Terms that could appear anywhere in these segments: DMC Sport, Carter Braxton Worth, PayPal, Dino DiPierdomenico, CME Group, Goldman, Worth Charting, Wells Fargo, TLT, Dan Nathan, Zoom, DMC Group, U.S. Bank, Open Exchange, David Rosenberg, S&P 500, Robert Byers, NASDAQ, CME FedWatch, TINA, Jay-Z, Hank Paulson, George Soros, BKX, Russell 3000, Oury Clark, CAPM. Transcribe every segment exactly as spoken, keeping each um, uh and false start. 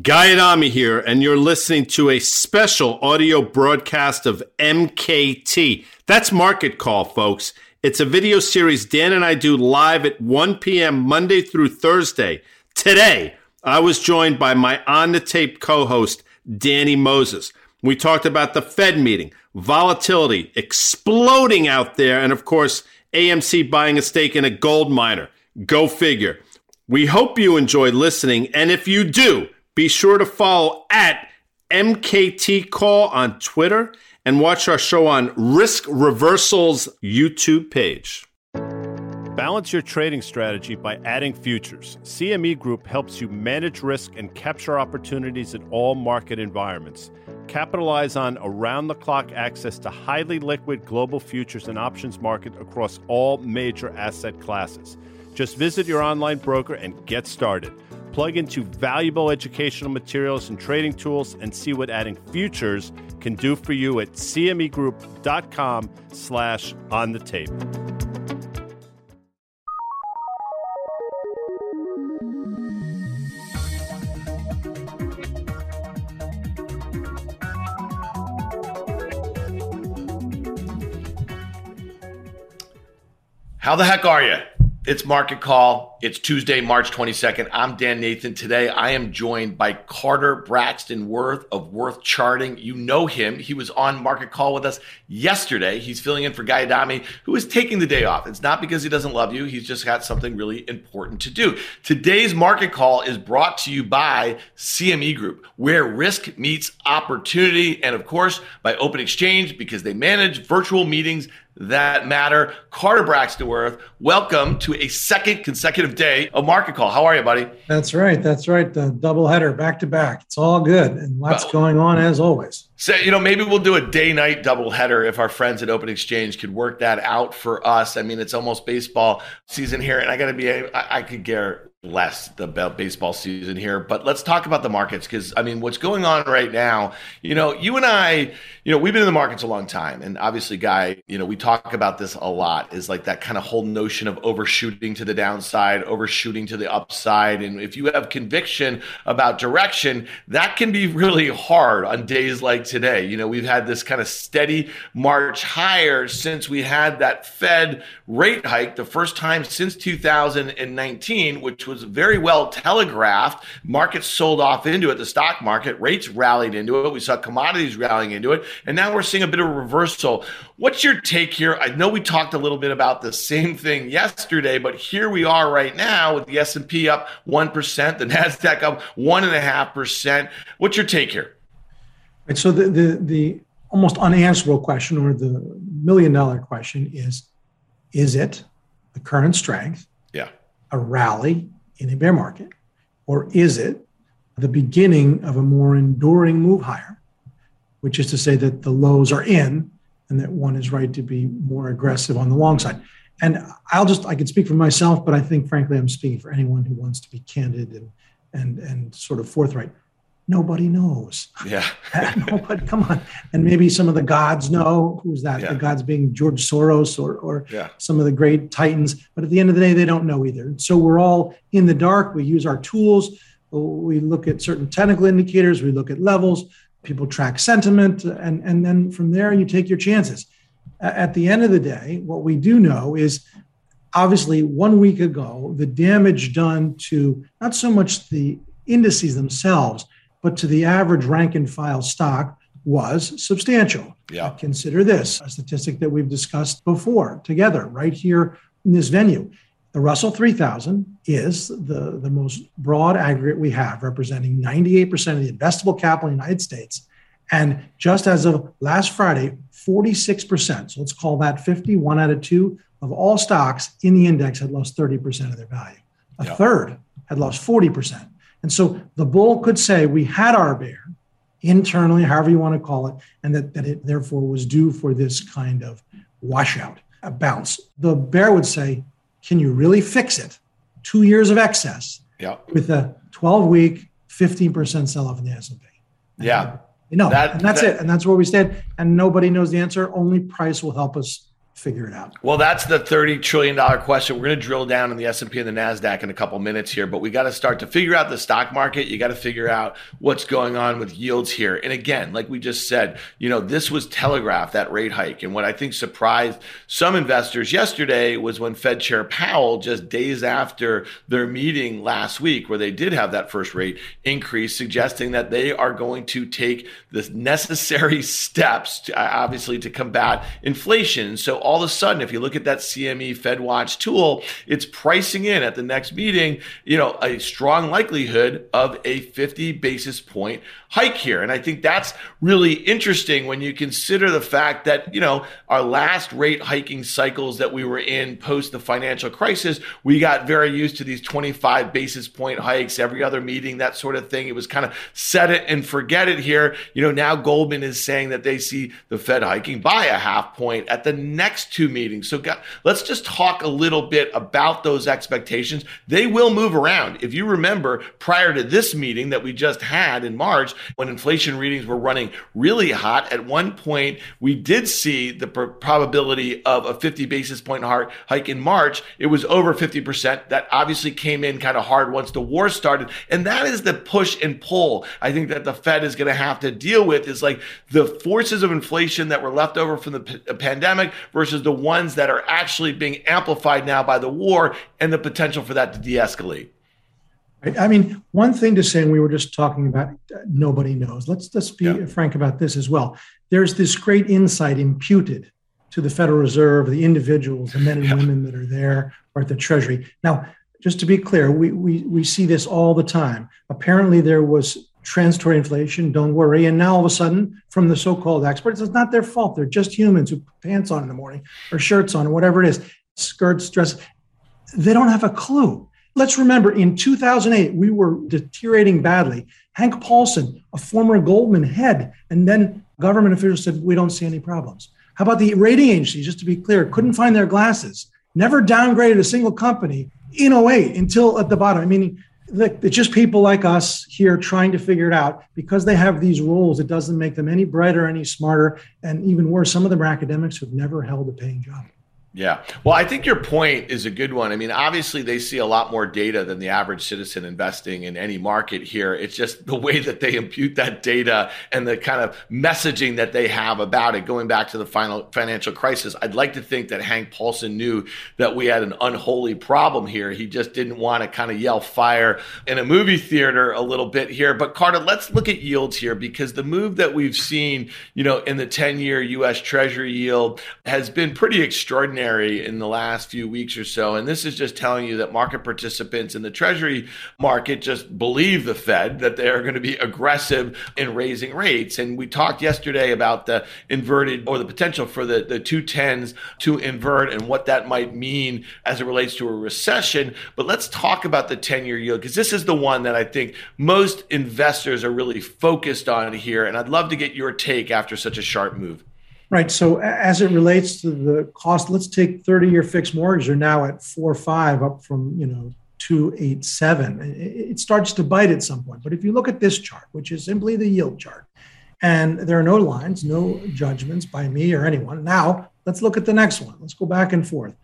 Guy Adami here, and you're listening to a special audio broadcast of M K T. That's Market Call, folks. It's a video series Dan and I do live at one p.m. Monday through Thursday. Today, I was joined by my on-the-tape co-host, Danny Moses. We talked about the Fed meeting, volatility exploding out there, and of course, A M C buying a stake in a gold miner. Go figure. We hope you enjoy listening, and if you do, be sure to follow at M K T Call on Twitter and watch our show on Risk Reversal's YouTube page. Balance your trading strategy by adding futures. C M E Group helps you manage risk and capture opportunities in all market environments. Capitalize on around-the-clock access to highly liquid global futures and options market across all major asset classes. Just visit your online broker and get started. Plug into valuable educational materials and trading tools and see what adding futures can do for you at cmegroup.com slash on the tape. How the heck are you? It's Market Call. It's Tuesday, March twenty-second. I'm Dan Nathan. Today, I am joined by Carter Braxton Worth of Worth Charting. You know him. He was on Market Call with us yesterday. He's filling in for Guy Adami, who is taking the day off. It's not because he doesn't love you. He's just got something really important to do. Today's Market Call is brought to you by C M E Group, where risk meets opportunity, and of course, by Open Exchange, because they manage virtual meetings that matter. Carter Braxton Worth, welcome to a second consecutive day of Market Call. How are you, buddy? That's right. That's right. The double header, back to back. It's all good. And lots well, going on as always. So, you know, maybe we'll do a day-night double header if our friends at Open Exchange could work that out for us. I mean, it's almost baseball season here, and I got to be, I, I could care less the baseball season here, but let's talk about the markets, because I mean, what's going on right now, you know, you and I, you know, we've been in the markets a long time, and obviously, Guy, you know, we talk about this a lot, is like that kind of whole notion of overshooting to the downside, overshooting to the upside. And if you have conviction about direction, that can be really hard on days like today. You know, we've had this kind of steady march higher since we had that Fed rate hike, the first time since two thousand nineteen, which was was very well telegraphed. Markets sold off into it. The stock market rates rallied into it. We saw commodities rallying into it. And now we're seeing a bit of a reversal. What's your take here? I know we talked a little bit about the same thing yesterday, but here we are right now with the S and P up one percent, the NASDAQ up one point five percent. What's your take here? Right, so the, the, the almost unanswerable question, or the million dollar question, is, is it the current strength, yeah, a rally in a bear market, or is it the beginning of a more enduring move higher, which is to say that the lows are in and that one is right to be more aggressive on the long side? And I'll just, I can speak for myself, but I think, frankly, I'm speaking for anyone who wants to be candid and and and sort of forthright. Nobody knows. Yeah. Nobody, come on. And maybe some of the gods know. Who's that? Yeah. The gods being George Soros or, or yeah. some of the great titans. But at the end of the day, they don't know either. So we're all in the dark. We use our tools. We look at certain technical indicators. We look at levels. People track sentiment. And, and then from there, you take your chances. At the end of the day, what we do know is, obviously, one week ago, the damage done to not so much the indices themselves, but to the average rank and file stock was substantial. Yeah. Consider this a statistic that we've discussed before together right here in this venue. The Russell three thousand is the, the most broad aggregate we have, representing ninety-eight percent of the investable capital in the United States. And just as of last Friday, forty-six percent, so let's call that fifty-one out of two of all stocks in the index had lost thirty percent of their value. A yeah. third had lost forty percent. And so the bull could say we had our bear internally, however you want to call it, and that, that it therefore was due for this kind of washout, a bounce. The bear would say, can you really fix it? Two years of excess yeah. with a twelve-week, fifteen percent sell-off in the S and P. And yeah. You know, that, and that's that, it. And that's where we stand. And nobody knows the answer. Only price will help us figure it out. Well, that's the thirty trillion dollars question. We're going to drill down on the S and P and the NASDAQ in a couple minutes here, but we got to start to figure out the stock market. You got to figure out what's going on with yields here. And again, like we just said, you know, this was telegraphed, that rate hike. And what I think surprised some investors yesterday was when Fed Chair Powell, just days after their meeting last week, where they did have that first rate increase, suggesting that they are going to take the necessary steps, to, uh, obviously, to combat inflation. So all of a sudden, if you look at that C M E FedWatch tool, it's pricing in at the next meeting, you know, a strong likelihood of a fifty basis point hike here. And I think that's really interesting when you consider the fact that, you know, our last rate hiking cycles that we were in post the financial crisis, we got very used to these twenty-five basis point hikes, every other meeting, that sort of thing. It was kind of set it and forget it here. You know, now Goldman is saying that they see the Fed hiking by a half point at the next next two meetings. So God, let's just talk a little bit about those expectations. They will move around. If you remember, prior to this meeting that we just had in March, when inflation readings were running really hot, at one point, we did see the pr- probability of a fifty basis point hard hike in March. It was over fifty percent. That obviously came in kind of hard once the war started. And that is the push and pull I think that the Fed is going to have to deal with, is like the forces of inflation that were left over from the p- pandemic versus the ones that are actually being amplified now by the war and the potential for that to de-escalate. I mean, one thing to say, and we were just talking about, nobody knows. Let's let's be yeah. frank about this as well. There's this great insight imputed to the Federal Reserve, the individuals, the men and yeah. women that are there, or at the Treasury. Now, just to be clear, we we we see this all the time. Apparently, there was transitory inflation, don't worry. And now all of a sudden, from the so-called experts, it's not their fault. They're just humans who put pants on in the morning or shirts on or whatever it is, skirts, dress. They don't have a clue. Let's remember, in two thousand eight, we were deteriorating badly. Hank Paulson, a former Goldman head, and then government officials said, we don't see any problems. How about the rating agencies, just to be clear, couldn't find their glasses, never downgraded a single company in oh eight until at the bottom. I mean, it's just people like us here trying to figure it out because they have these roles. It doesn't make them any brighter, any smarter. And even worse, some of them are academics who've never held a paying job. Yeah. Well, I think your point is a good one. I mean, obviously, they see a lot more data than the average citizen investing in any market here. It's just the way that they impute that data and the kind of messaging that they have about it. Going back to the final financial crisis, I'd like to think that Hank Paulson knew that we had an unholy problem here. He just didn't want to kind of yell fire in a movie theater a little bit here. But Carter, let's look at yields here, because the move that we've seen, you know, in the ten-year U S Treasury yield has been pretty extraordinary in the last few weeks or so. And this is just telling you that market participants in the Treasury market just believe the Fed, that they are going to be aggressive in raising rates. And we talked yesterday about the inverted, or the potential for the, the two tens to invert and what that might mean as it relates to a recession. But let's talk about the ten-year yield, because this is the one that I think most investors are really focused on here. And I'd love to get your take after such a sharp move. Right. So as it relates to the cost, let's take thirty-year fixed mortgage. You're now at four point five, up from, you know, two point eight seven. It starts to bite at some point. But if you look at this chart, which is simply the yield chart, and there are no lines, no judgments by me or anyone. Now, let's look at the next one. Let's go back and forth.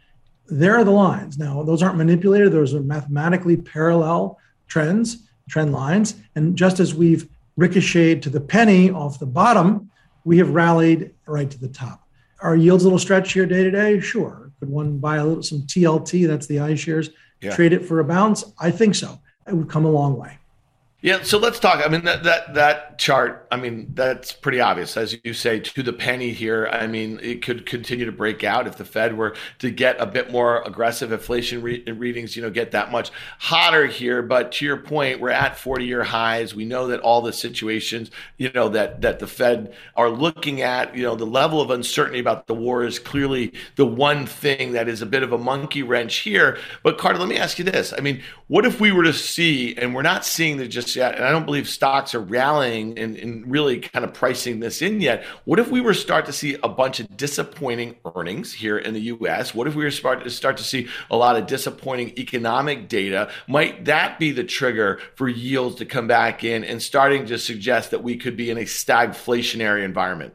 There are the lines. Now, those aren't manipulated. Those are mathematically parallel trends, trend lines. And just as we've ricocheted to the penny off the bottom, we have rallied right to the top. Are yields a little stretch here day to day? Sure. Could one buy a little some T L T? That's the iShares. Yeah. Trade it for a bounce? I think so. It would come a long way. Yeah. So let's talk. I mean, that that that chart, I mean, that's pretty obvious. As you say, to the penny here, I mean, it could continue to break out if the Fed were to get a bit more aggressive. Inflation re- readings, you know, get that much hotter here. But to your point, we're at forty-year highs. We know that all the situations, you know, that that the Fed are looking at, you know, the level of uncertainty about the war is clearly the one thing that is a bit of a monkey wrench here. But Carter, let me ask you this. I mean, what if we were to see, and we're not seeing the just yet, and I don't believe stocks are rallying and, and really kind of pricing this in yet. What if we were start to see a bunch of disappointing earnings here in the U S? What if we were start to start to see a lot of disappointing economic data? Might that be the trigger for yields to come back in and starting to suggest that we could be in a stagflationary environment?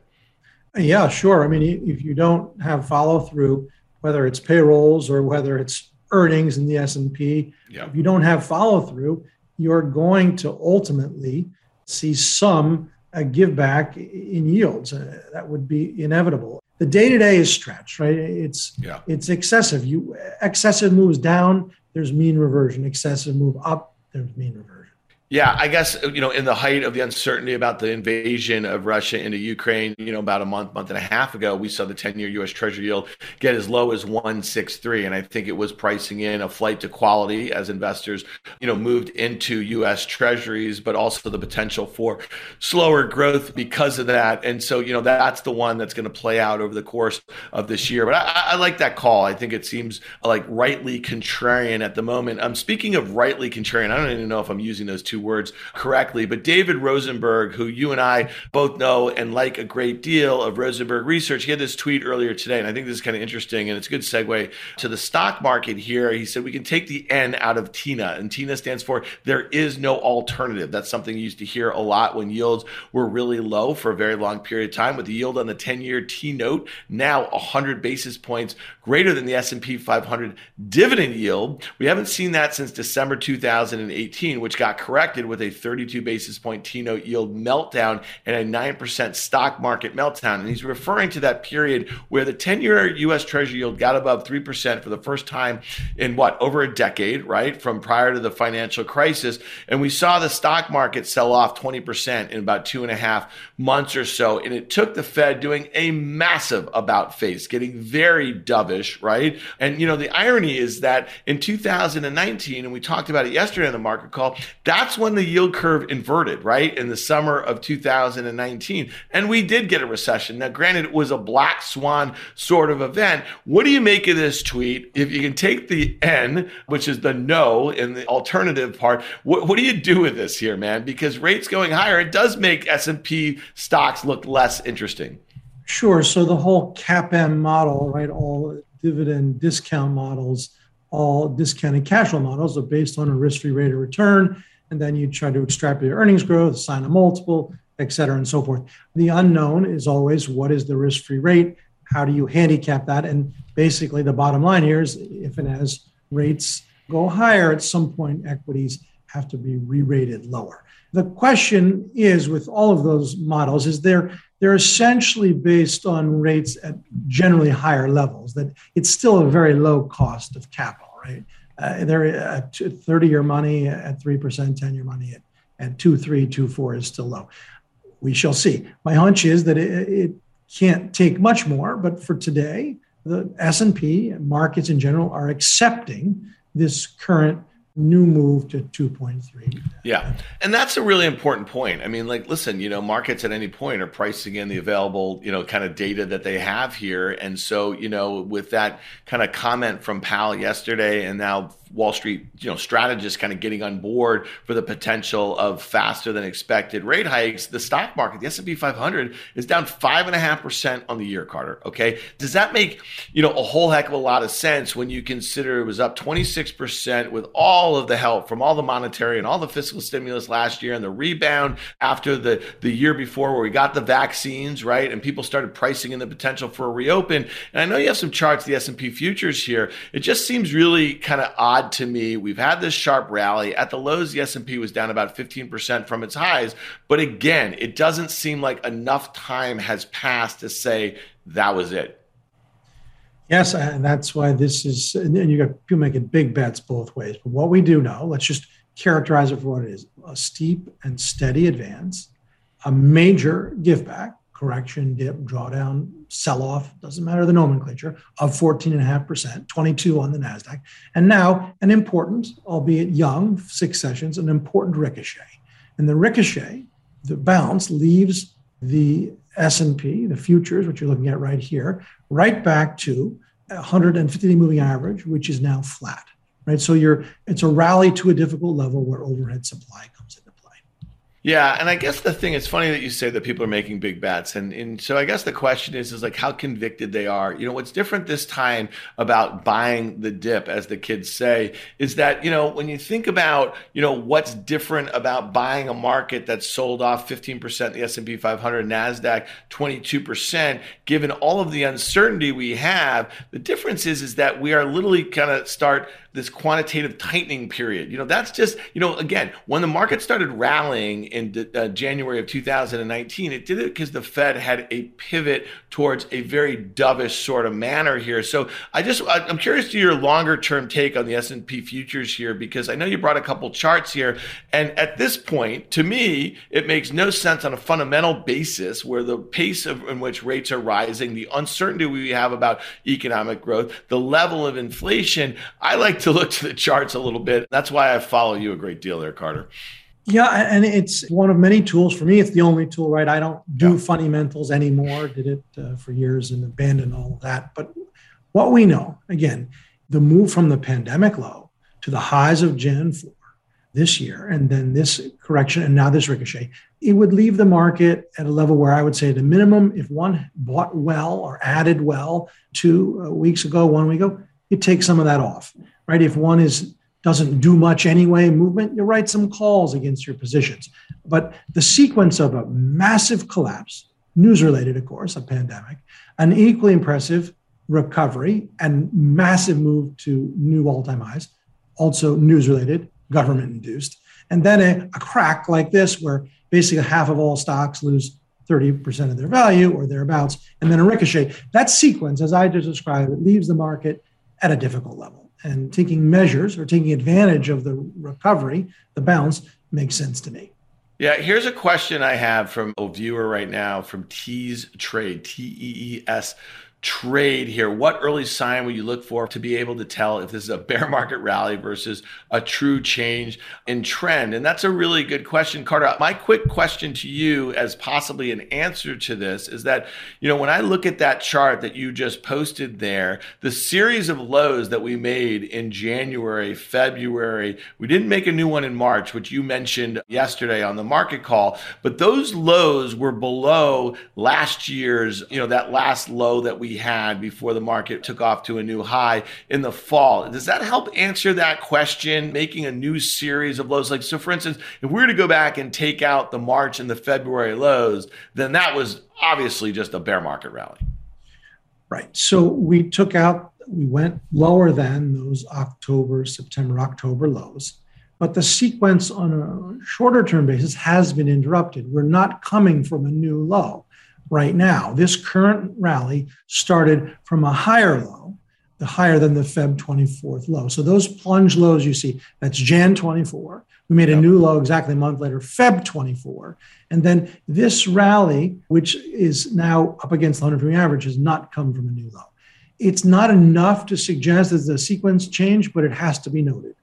Yeah, sure. I mean, if you don't have follow through, whether it's payrolls or whether it's earnings in the S and P, yeah. if you don't have follow through, you're going to ultimately see some uh, give back in yields. Uh, that would be inevitable. The day-to-day is stretched, right? It's yeah. it's excessive. You excessive moves down, there's mean reversion. Excessive move up, there's mean reversion. Yeah, I guess, you know, in the height of the uncertainty about the invasion of Russia into Ukraine, you know, about a month, month and a half ago, we saw the ten-year U S. Treasury yield get as low as one sixty-three. And I think it was pricing in a flight to quality as investors, you know, moved into U S. Treasuries, but also the potential for slower growth because of that. And so, you know, that's the one that's going to play out over the course of this year. But I, I like that call. I think it seems like rightly contrarian at the moment. Um, speaking of rightly contrarian, I don't even know if I'm using those two words correctly, but David Rosenberg, who you and I both know and like a great deal, of Rosenberg Research, he had this tweet earlier today, and I think this is kind of interesting, and it's a good segue to the stock market here. He said, we can take the N out of TINA, and TINA stands for there is no alternative. That's something you used to hear a lot when yields were really low for a very long period of time, with the yield on the ten-year T-note now one hundred basis points greater than the S and P five hundred dividend yield. We haven't seen that since December two thousand eighteen, which got corrected with a thirty-two basis point T-note yield meltdown and a nine percent stock market meltdown. And he's referring to that period where the ten-year U S. Treasury yield got above three percent for the first time in, what, over a decade, right, from prior to the financial crisis. And we saw the stock market sell off twenty percent in about two and a half months or so. And it took the Fed doing a massive about-face, getting very dovish, right? And, you know, the irony is that in two thousand nineteen, and we talked about it yesterday on the market call, that's when the yield curve inverted, right, in the summer of two thousand nineteen. And we did get a recession. Now, granted, it was a black swan sort of event. What do you make of this tweet? If you can take the N, which is the no in the alternative part, what, what do you do with this here, man? Because rates going higher, it does make S and P stocks look less interesting. Sure. So the whole C A P M model, right, all dividend discount models, all discounted cash flow models are based on a risk-free rate of return. And then you try to extrapolate earnings growth, assign a multiple, et cetera, and so forth. The unknown is always, what is the risk-free rate? How do you handicap that? And basically, the bottom line here is, if and as rates go higher, at some point, equities have to be re-rated lower. The question is, with all of those models, is they're, they're essentially based on rates at generally higher levels, that it's still a very low cost of capital, right? Uh, there, uh, thirty-year money at three percent, ten-year money at, at two point three, two point four is still low. We shall see. My hunch is that it, it can't take much more, but for today, the S and P markets in general are accepting this current new move to two point three. Yeah. And that's a really important point. I mean, like, listen, you know, markets at any point are pricing in the available, you know, kind of data that they have here. And so, you know, with that kind of comment from Powell yesterday, and now Wall Street, you know, strategists kind of getting on board for the potential of faster than expected rate hikes, the stock market, the S and P five hundred, is down five and a half percent on the year, Carter. Okay. Does that make, you know, a whole heck of a lot of sense when you consider it was up twenty-six percent with all of the help from all the monetary and all the fiscal stimulus last year, and the rebound after the, the year before where we got the vaccines, right? And people started pricing in the potential for a reopen. And I know you have some charts, the S and P futures here. It just seems really kind of odd to me. We've had this sharp rally. At the lows, the S and P was down about fifteen percent from its highs. But again, it doesn't seem like enough time has passed to say that was it. Yes, and that's why this is, and you got people making big bets both ways. But what we do know, let's just characterize it for what it is: a steep and steady advance, a major give back, correction, dip, drawdown, sell-off, doesn't matter the nomenclature, of fourteen point five percent, twenty-two on the NASDAQ. And now an important, albeit young, six sessions, an important ricochet. And the ricochet, the bounce, leaves the S and P, the futures, which you're looking at right here, right back to one hundred fifty-day moving average, which is now flat, right? So you're it's a rally to a difficult level where overhead supply comes into play. Yeah. And I guess the thing, it's funny that you say that people are making big bets. And, and so I guess the question is, is like how convicted they are. You know, what's different this time about buying the dip, as the kids say, is that, you know, when you think about, you know, what's different about buying a market that's sold off fifteen percent, the S and P five hundred, NASDAQ, twenty-two percent, given all of the uncertainty we have, the difference is, is that we are literally kind of start this quantitative tightening period. You know, that's just, you know, again, when the market started rallying in uh, January of two thousand nineteen, it did it because the Fed had a pivot towards a very dovish sort of manner here. So I just, I'm curious to your longer term take on the S and P futures here, because I know you brought a couple charts here. And at this point, to me, it makes no sense on a fundamental basis where the pace of, in which rates are rising, the uncertainty we have about economic growth, the level of inflation. I like to look to the charts a little bit. That's why I follow you a great deal there, Carter. Yeah, and it's one of many tools. For me, it's the only tool, right? I don't do yeah. fundamentals anymore. Did it uh, for years and abandoned all of that. But what we know, again, the move from the pandemic low to the highs of January fourth this year, and then this correction, and now this ricochet, it would leave the market at a level where I would say at a minimum, if one bought well or added well two weeks ago, one week ago, you take some of that off, right? If one is doesn't do much anyway, movement, you write some calls against your positions. But the sequence of a massive collapse, news-related, of course, a pandemic, an equally impressive recovery and massive move to new all-time highs, also news-related, government-induced, and then a, a crack like this where basically half of all stocks lose thirty percent of their value or thereabouts, and then a ricochet. That sequence, as I just described, it leaves the market at a difficult level. And taking measures or taking advantage of the recovery, the bounce, makes sense to me. Yeah, here's a question I have from a viewer right now from Tees Trade, T E E S Trade here. What early sign would you look for to be able to tell if this is a bear market rally versus a true change in trend? And that's a really good question, Carter. My quick question to you as possibly an answer to this is that, you know, when I look at that chart that you just posted there, the series of lows that we made in January, February, we didn't make a new one in March, which you mentioned yesterday on the market call, but those lows were below last year's, you know, that last low that we had before the market took off to a new high in the fall. Does that help answer that question, making a new series of lows? Like, so for instance, if we were to go back and take out the March and the February lows, then that was obviously just a bear market rally. Right. So we took out, we went lower than those October, September, October lows. But the sequence on a shorter term basis has been interrupted. We're not coming from a new low. Right now, this current rally started from a higher low, the higher than the February twenty-fourth low. So those plunge lows you see, that's January twenty-four. We made a new low exactly a month later, February twenty-four. And then this rally, which is now up against the one hundred-year average, has not come from a new low. It's not enough to suggest that the sequence changed, but it has to be noted.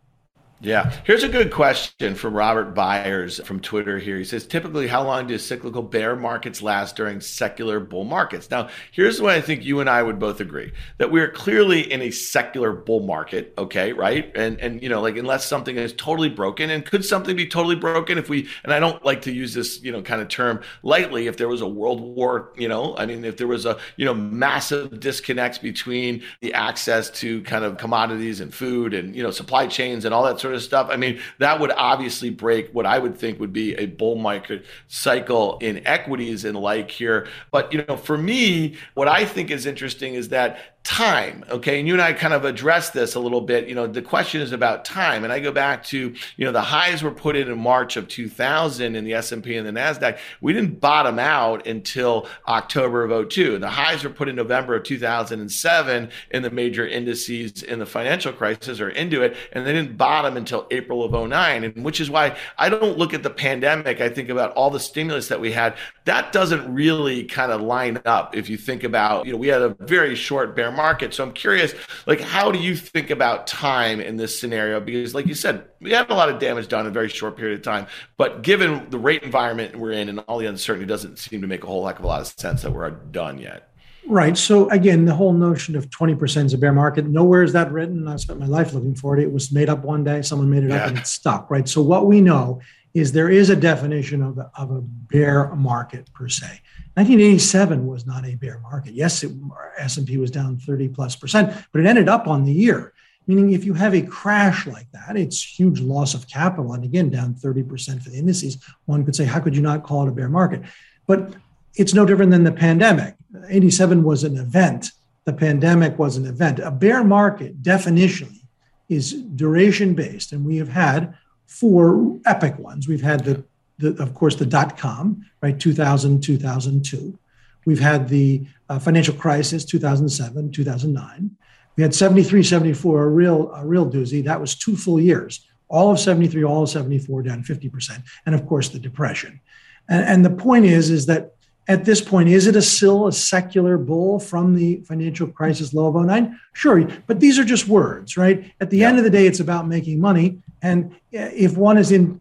Yeah. Here's a good question from Robert Byers from Twitter here. He says, typically, how long do cyclical bear markets last during secular bull markets? Now, here's what I think you and I would both agree, that we are clearly in a secular bull market. Okay. Right. And, and, you know, like, unless something is totally broken, and could something be totally broken if we, and I don't like to use this, you know, kind of term lightly, if there was a world war, you know, I mean, if there was a, you know, massive disconnects between the access to kind of commodities and food and, you know, supply chains and all that sort of stuff. I mean, that would obviously break what I would think would be a bull market cycle in equities and like here. But, you know, for me, what I think is interesting is that time. Okay. And you and I kind of addressed this a little bit. You know, the question is about time. And I go back to, you know, the highs were put in in March of two thousand in the S and P and the NASDAQ. We didn't bottom out until October of oh two. The highs were put in November of two thousand seven in the major indices in the financial crisis or into it. And they didn't bottom until April of oh nine. And which is why I don't look at the pandemic. I think about all the stimulus that we had. That doesn't really kind of line up. If you think about, you know, we had a very short bear market. So I'm curious, like, how do you think about time in this scenario? Because like you said, we had a lot of damage done in a very short period of time, but given the rate environment we're in and all the uncertainty, doesn't seem to make a whole heck of a lot of sense that we're done yet. Right. So again, the whole notion of twenty percent is a bear market, nowhere is that written. I've spent my life looking for it. It was made up one day, someone made it yeah. up and it stuck, right? So what we know is there is a definition of a, of a bear market per se. nineteen eighty-seven was not a bear market. Yes, it, S and P was down thirty plus percent, but it ended up on the year. Meaning if you have a crash like that, it's huge loss of capital. And again, down thirty percent for the indices, one could say, how could you not call it a bear market? But it's no different than the pandemic. eighty-seven was an event. The pandemic was an event. A bear market definitionally is duration-based. And we have had four epic ones. We've had, the, the of course, the dot-com, right, two thousand, two thousand two. We've had the uh, financial crisis, two thousand seven, two thousand nine. We had seventy-three, seventy-four, a real, a real doozy. That was two full years, all of seventy-three, all of seventy-four, down fifty percent. And of course, the Depression. And, and the point is, is that at this point, is it a still a secular bull from the financial crisis low of oh nine? Sure, but these are just words, right? At the yeah. end of the day, it's about making money. And if one is in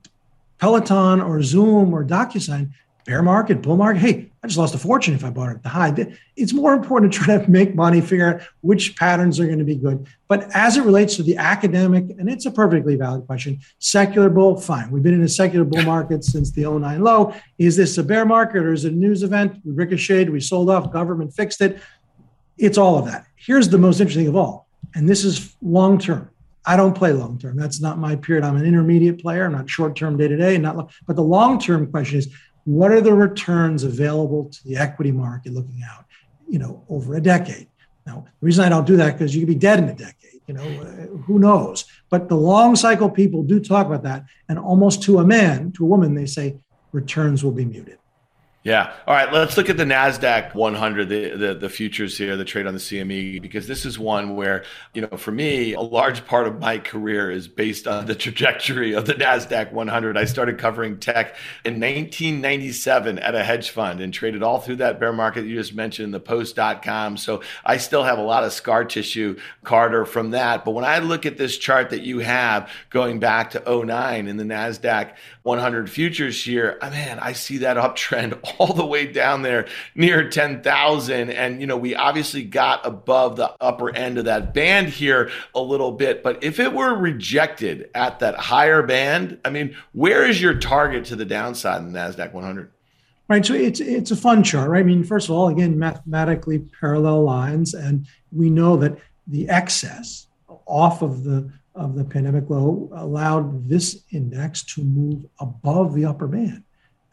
Peloton or Zoom or DocuSign, bear market, bull market, hey, I just lost a fortune if I bought it at the high. It's more important to try to make money, figure out which patterns are going to be good. But as it relates to the academic, and it's a perfectly valid question, secular bull, fine. We've been in a secular bull market since the oh nine low. Is this a bear market or is it a news event? We ricocheted, we sold off, government fixed it. It's all of that. Here's the most interesting of all, and this is long-term. I don't play long-term. That's not my period. I'm an intermediate player. I'm not short-term day-to-day. Not long- but the long-term question is, what are the returns available to the equity market looking out, you know, over a decade? Now, the reason I don't do that because you could be dead in a decade, you know, uh, who knows? But the long cycle people do talk about that. And almost to a man, to a woman, they say returns will be muted. Yeah. All right. Let's look at the NASDAQ one hundred, the, the, the futures here, the trade on the C M E, because this is one where, you know, for me, a large part of my career is based on the trajectory of the NASDAQ one hundred. I started covering tech in nineteen ninety-seven at a hedge fund and traded all through that bear market you just mentioned, the post dot com. So I still have a lot of scar tissue, Carter, from that. But when I look at this chart that you have going back to oh nine in the NASDAQ one hundred futures here, man, I see that uptrend all the way down there near ten thousand. And, you know, we obviously got above the upper end of that band here a little bit. But if it were rejected at that higher band, I mean, where is your target to the downside in the NASDAQ one hundred? Right. So it's it's a fun chart, right? I mean, first of all, again, mathematically parallel lines. And we know that the excess off of the of the pandemic low allowed this index to move above the upper band.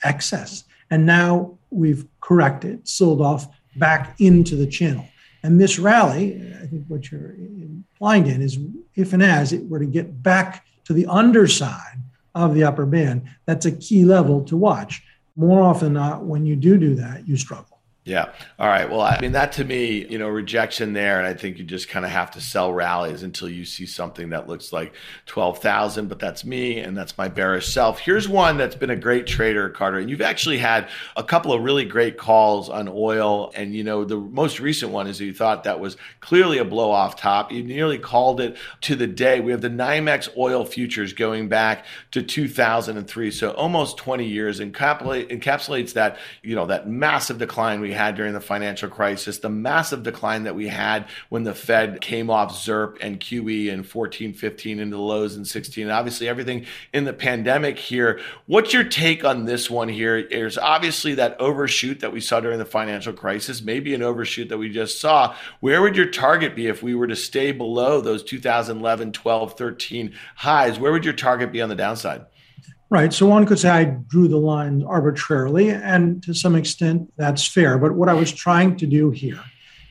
Excess. And now we've corrected, sold off back into the channel. And this rally, I think what you're implying in is if and as it were to get back to the underside of the upper band, that's a key level to watch. More often than not, when you do do that, you struggle. Yeah. All right. Well, I mean, that to me, you know, rejection there. And I think you just kind of have to sell rallies until you see something that looks like twelve thousand. But that's me. And that's my bearish self. Here's one that's been a great trader, Carter. And you've actually had a couple of really great calls on oil. And, you know, the most recent one is that you thought that was clearly a blow off top. You nearly called it to the day. We have the NYMEX oil futures going back to two thousand three. So almost twenty years encapsulates that, you know, that massive decline we had during the financial crisis, the massive decline that we had when the Fed came off ZIRP and Q E and fourteen, fifteen into the lows and sixteen, and obviously everything in the pandemic here. What's your take on this one here? There's obviously that overshoot that we saw during the financial crisis, maybe an overshoot that we just saw. Where would your target be if we were to stay below those two thousand eleven, twelve, thirteen highs? Where would your target be on the downside? Right. So one could say I drew the line arbitrarily, and to some extent, that's fair. But what I was trying to do here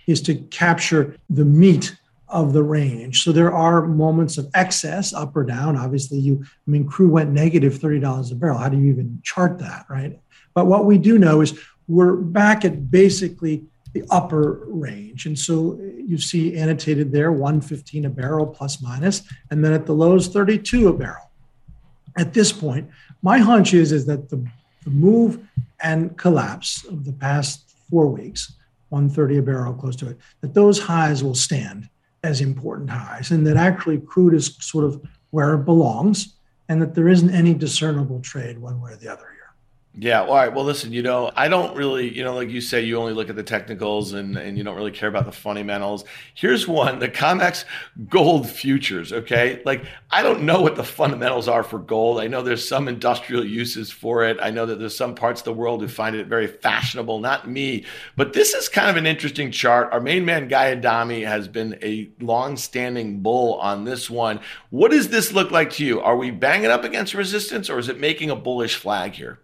is to capture the meat of the range. So there are moments of excess, up or down. Obviously, you, I mean, crude went negative thirty dollars a barrel. How do you even chart that, right? But what we do know is we're back at basically the upper range. And so you see annotated there, one fifteen a barrel plus minus, and then at the lows, thirty-two a barrel. At this point, my hunch is, is that the, the move and collapse of the past four weeks, one thirty a barrel, close to it, that those highs will stand as important highs, and that actually crude is sort of where it belongs, and that there isn't any discernible trade one way or the other here. Yeah. All right. Well, listen, you know, I don't really, you know, like you say, you only look at the technicals and, and you don't really care about the fundamentals. Here's one, the COMEX gold futures. Okay. Like, I don't know what the fundamentals are for gold. I know there's some industrial uses for it. I know that there's some parts of the world who find it very fashionable, not me, but this is kind of an interesting chart. Our main man, Guy Adami, has been a long-standing bull on this one. What does this look like to you? Are we banging up against resistance, or is it making a bullish flag here?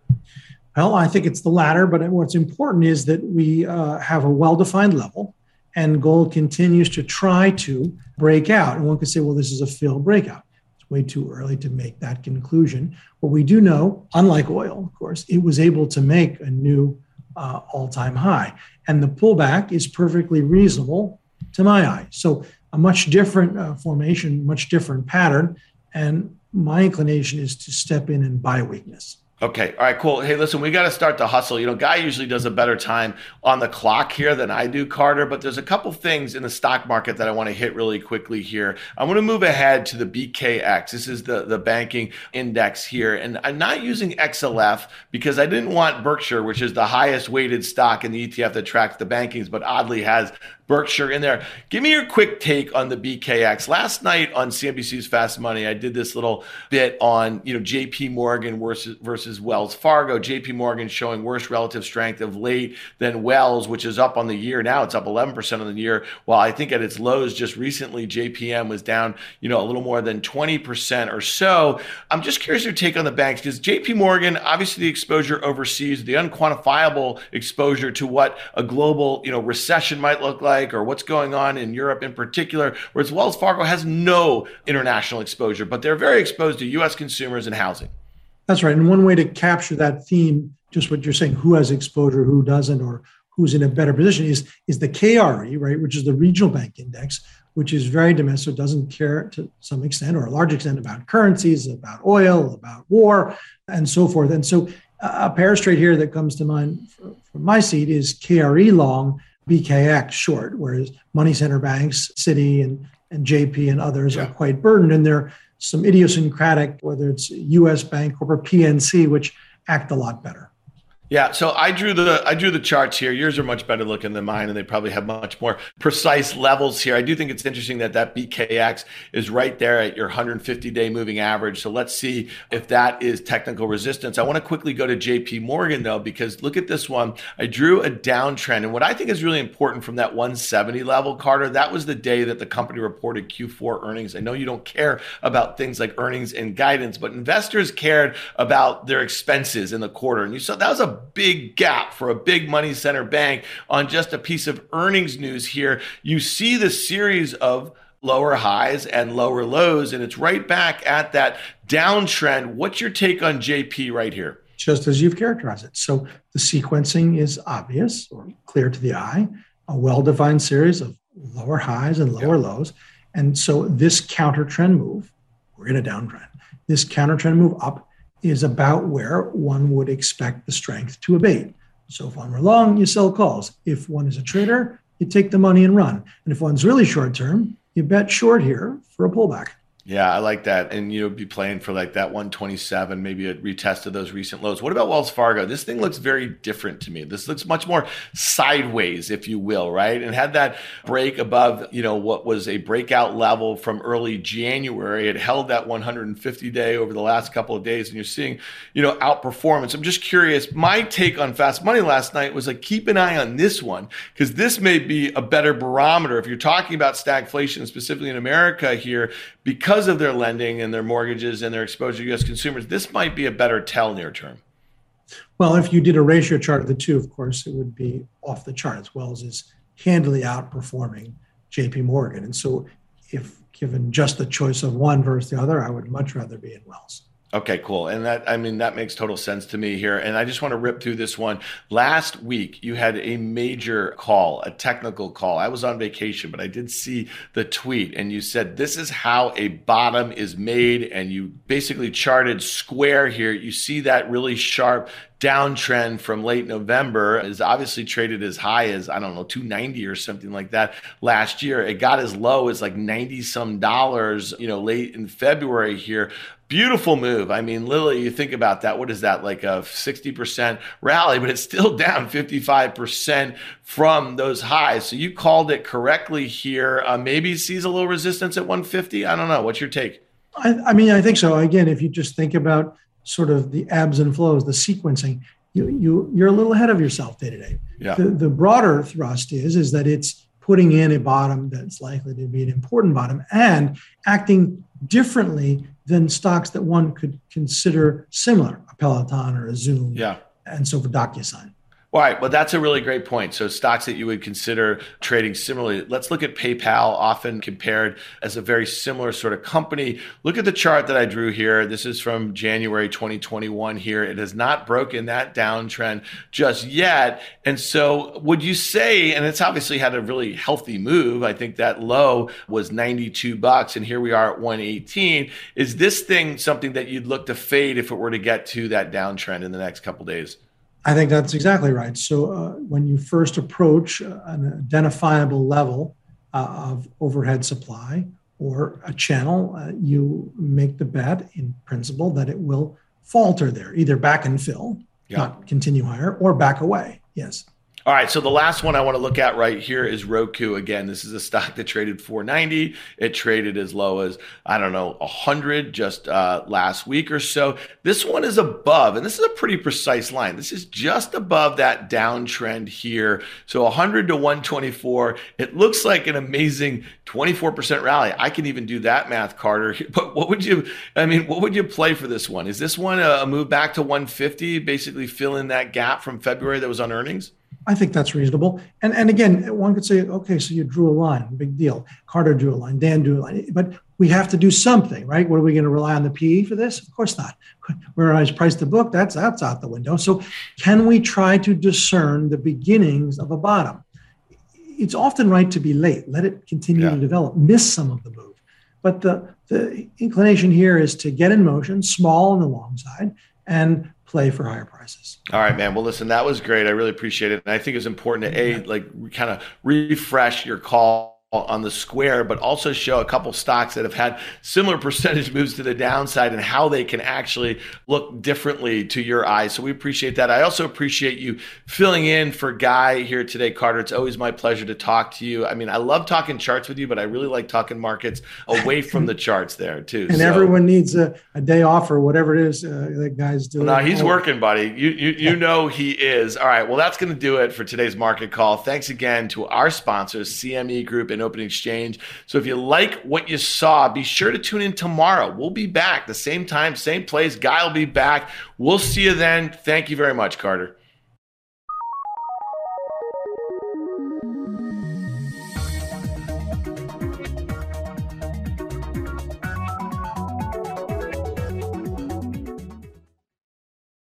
Well, I think it's the latter, but what's important is that we uh, have a well-defined level, and gold continues to try to break out. And one could say, well, this is a failed breakout. It's way too early to make that conclusion. But we do know, unlike oil, of course, it was able to make a new uh, all-time high. And the pullback is perfectly reasonable to my eye. So a much different uh, formation, much different pattern. And my inclination is to step in and buy weakness. Okay. All right, cool. Hey, listen, we got to start the hustle. You know, Guy usually does a better time on the clock here than I do, Carter, but there's a couple things in the stock market that I want to hit really quickly here. I want to move ahead to the B K X. This is the, the banking index here. And I'm not using X L F because I didn't want Berkshire, which is the highest weighted stock in the E T F that tracks the bankings, but oddly has Berkshire in there. Give me your quick take on the B K X. Last night on C N B C's Fast Money, I did this little bit on, you know, J P Morgan versus, versus Wells Fargo. J P Morgan showing worse relative strength of late than Wells, which is up on the year now. It's up eleven percent on the year. While I think at its lows just recently, J P M was down, you know, a little more than twenty percent or so. I'm just curious your take on the banks, because J P Morgan, obviously the exposure overseas, the unquantifiable exposure to what a global, you know, recession might look like, or what's going on in Europe in particular, whereas Wells Fargo has no international exposure, but they're very exposed to U S consumers and housing. That's right. And one way to capture that theme, just what you're saying, who has exposure, who doesn't, or who's in a better position, is, is the K R E, right, which is the regional bank index, which is very domestic, doesn't care to some extent or a large extent about currencies, about oil, about war, and so forth. And so a pair straight here that comes to mind from my seat is K R E long, B K X short, whereas money center banks, Citi and, and J P and others yeah. are quite burdened. And there are some idiosyncratic, whether it's U S Bank or P N C, which act a lot better. Yeah, so I drew the I drew the charts here. Yours are much better looking than mine, and they probably have much more precise levels here. I do think it's interesting that that B K X is right there at your one hundred fifty day moving average. So let's see if that is technical resistance. I want to quickly go to J P Morgan, though, because look at this one. I drew a downtrend. And what I think is really important from that one seventy level, Carter, that was the day that the company reported Q four earnings. I know you don't care about things like earnings and guidance, but investors cared about their expenses in the quarter. And you saw that was a big gap for a big money center bank on just a piece of earnings news here. You see the series of lower highs and lower lows, and it's right back at that downtrend. What's your take on J P right here? Just as you've characterized it. So the sequencing is obvious or clear to the eye, a well-defined series of lower highs and lower yeah. lows. And so this counter trend move, we're in a downtrend, this counter trend move up is about where one would expect the strength to abate. So if one were long, you sell calls. If one is a trader, you take the money and run. And if one's really short term, you bet short here for a pullback. Yeah, I like that. And you'll be playing for like that one twenty-seven, maybe a retest of those recent lows. What about Wells Fargo? This thing looks very different to me. This looks much more sideways, if you will, right? And had that break above, you know, what was a breakout level from early January, it held that one hundred fifty day over the last couple of days, and you're seeing, you know, outperformance. I'm just curious. My take on Fast Money last night was like, keep an eye on this one, because this may be a better barometer. If you're talking about stagflation, specifically in America here, because Because of their lending and their mortgages and their exposure to U S consumers, this might be a better tell near term. Well, if you did a ratio chart of the two, of course, it would be off the charts. Wells is handily outperforming J P Morgan. And so if given just the choice of one versus the other, I would much rather be in Wells. Okay, cool. And that, I mean, that makes total sense to me here. And I just want to rip through this one. Last week, you had a major call, a technical call. I was on vacation, but I did see the tweet. And you said, this is how a bottom is made. And you basically charted square here. You see that really sharp downtrend from late November is obviously traded as high as, I don't know, two ninety or something like that last year. It got as low as like ninety some dollars, you know, late in February here. Beautiful move. I mean, literally, you think about that. What is that, like a sixty percent rally, but it's still down fifty-five percent from those highs. So you called it correctly here. Uh, maybe it sees a little resistance at one fifty. I don't know. What's your take? I, I mean, I think so. Again, if you just think about sort of the ebbs and flows, the sequencing, you, you, you're a little ahead of yourself day to day. Yeah. The, the broader thrust is, is that it's putting in a bottom that's likely to be an important bottom and acting differently than stocks that one could consider similar, a Peloton or a Zoom, yeah, and so for DocuSign. All right, well, that's a really great point. So stocks that you would consider trading similarly. Let's look at PayPal, often compared as a very similar sort of company. Look at the chart that I drew here. This is from January twenty twenty-one here. It has not broken that downtrend just yet. And so would you say, and it's obviously had a really healthy move. I think that low was ninety-two bucks, and here we are at one eighteen. Is this thing something that you'd look to fade if it were to get to that downtrend in the next couple of days? I think that's exactly right. So uh, when you first approach an identifiable level uh, of overhead supply or a channel, uh, you make the bet in principle that it will falter there, either back and fill, yeah, not continue higher, or back away. Yes. All right, so the last one I want to look at right here is Roku. Again, this is a stock that traded four ninety. It traded as low as, I don't know, one hundred just uh, last week or so. This one is above, and this is a pretty precise line. This is just above that downtrend here. So one hundred to one twenty-four. It looks like an amazing twenty-four percent rally. I can even do that math, Carter. But what would you, I mean, what would you play for this one? Is this one a move back to one fifty, basically fill in that gap from February that was on earnings? I think that's reasonable. And and again, one could say, okay, so you drew a line, big deal. Carter drew a line, Dan drew a line, but we have to do something, right? What are we going to rely on the P E for this? Of course not. Where I price the book, that's, that's out the window. So can we try to discern the beginnings of a bottom? It's often right to be late. Let it continue yeah. to develop, miss some of the move. But the, the inclination here is to get in motion, small on the long side, and play for higher prices. All right, man. Well, listen, that was great. I really appreciate it. And I think it's important to, A, like kind of refresh your call on the square, but also show a couple stocks that have had similar percentage moves to the downside and how they can actually look differently to your eyes. So we appreciate that. I also appreciate you filling in for Guy here today, Carter. It's always my pleasure to talk to you. I mean, I love talking charts with you, but I really like talking markets away from the charts there too. And so everyone needs a, a day off or whatever it is uh, that Guy's doing. No, he's working, buddy. You, you, you know he is. All right. Well, that's going to do it for today's market call. Thanks again to our sponsors, C M E Group and Open Exchange. So if you like what you saw, be sure to tune in tomorrow. We'll be back the same time, same place. Guy will be back. We'll see you then. Thank you very much, Carter.